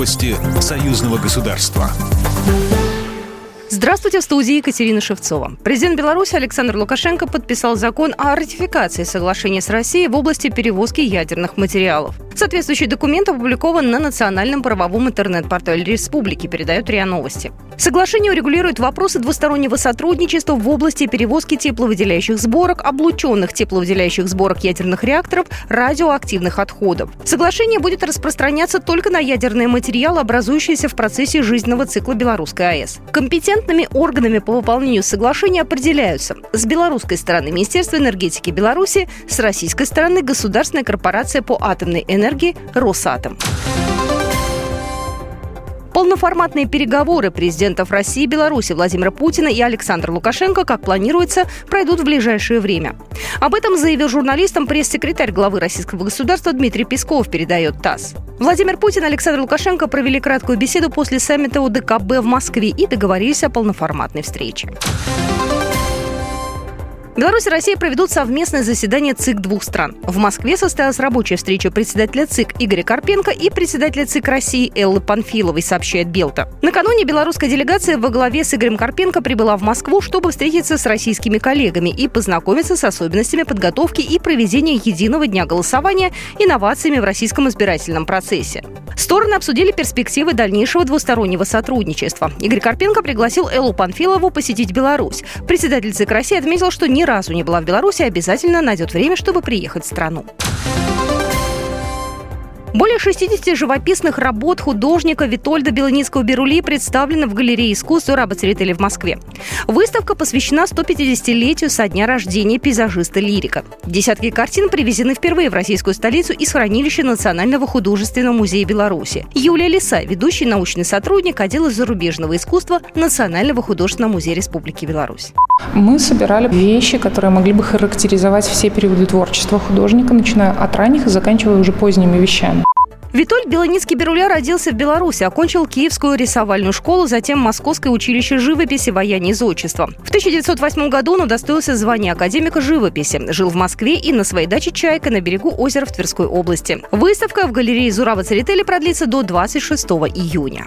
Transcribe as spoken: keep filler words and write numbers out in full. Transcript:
Новости союзного государства. Здравствуйте, в студии Екатерина Шевцова. Президент Беларуси Александр Лукашенко подписал закон о ратификации соглашения с Россией в области перевозки ядерных материалов. Соответствующий документ опубликован на национальном правовом интернет-портале республики, передают РИА Новости. Соглашение урегулирует вопросы двустороннего сотрудничества в области перевозки тепловыделяющих сборок, облученных тепловыделяющих сборок ядерных реакторов, радиоактивных отходов. Соглашение будет распространяться только на ядерные материалы, образующиеся в процессе жизненного цикла Белорусской АЭС. Компетентные органами по выполнению соглашения определяются с белорусской стороны Министерство энергетики Беларуси, с российской стороны Государственная корпорация по атомной энергии «Росатом». Полноформатные переговоры президентов России и Беларуси Владимира Путина и Александра Лукашенко, как планируется, пройдут в ближайшее время. Об этом заявил журналистам пресс-секретарь главы российского государства Дмитрий Песков, передает ТАСС. Владимир Путин и Александр Лукашенко провели краткую беседу после саммита о дэ ка бэ в Москве и договорились о полноформатной встрече. Беларусь и Россия проведут совместное заседание ЦИК двух стран. В Москве состоялась рабочая встреча председателя ЦИК Игоря Карпенко и председателя ЦИК России Эллы Панфиловой, сообщает Белта. Накануне белорусская делегация во главе с Игорем Карпенко прибыла в Москву, чтобы встретиться с российскими коллегами и познакомиться с особенностями подготовки и проведения единого дня голосования, инновациями в российском избирательном процессе. Стороны обсудили перспективы дальнейшего двустороннего сотрудничества. Игорь Карпенко пригласил Эллу Панфилову посетить Беларусь. Председатель ЦИК России отметил, что ни разу не была в Беларуси, обязательно найдет время, чтобы приехать в страну. Более шестидесяти живописных работ художника Витольда Белоницкого-Берули представлено в галерее искусств «Зураба Церетели» в Москве. Выставка посвящена сто пятидесятилетию со дня рождения пейзажиста-лирика. Десятки картин привезены впервые в российскую столицу из хранилища Национального художественного музея Беларуси. Юлия Лиса, ведущий научный сотрудник отдела зарубежного искусства Национального художественного музея Республики Беларусь. Мы собирали вещи, которые могли бы характеризовать все периоды творчества художника, начиная от ранних и заканчивая уже поздними вещами. Витольд Белоницкий-Берули родился в Беларуси, окончил Киевскую рисовальную школу, затем Московское училище живописи, ваяния и зодчества. В тысяча девятьсот восьмом году он удостоился звания академика живописи, жил в Москве и на своей даче «Чайка» на берегу озера в Тверской области. Выставка в галерее «Зураба Церетели» продлится до двадцать шестого июня.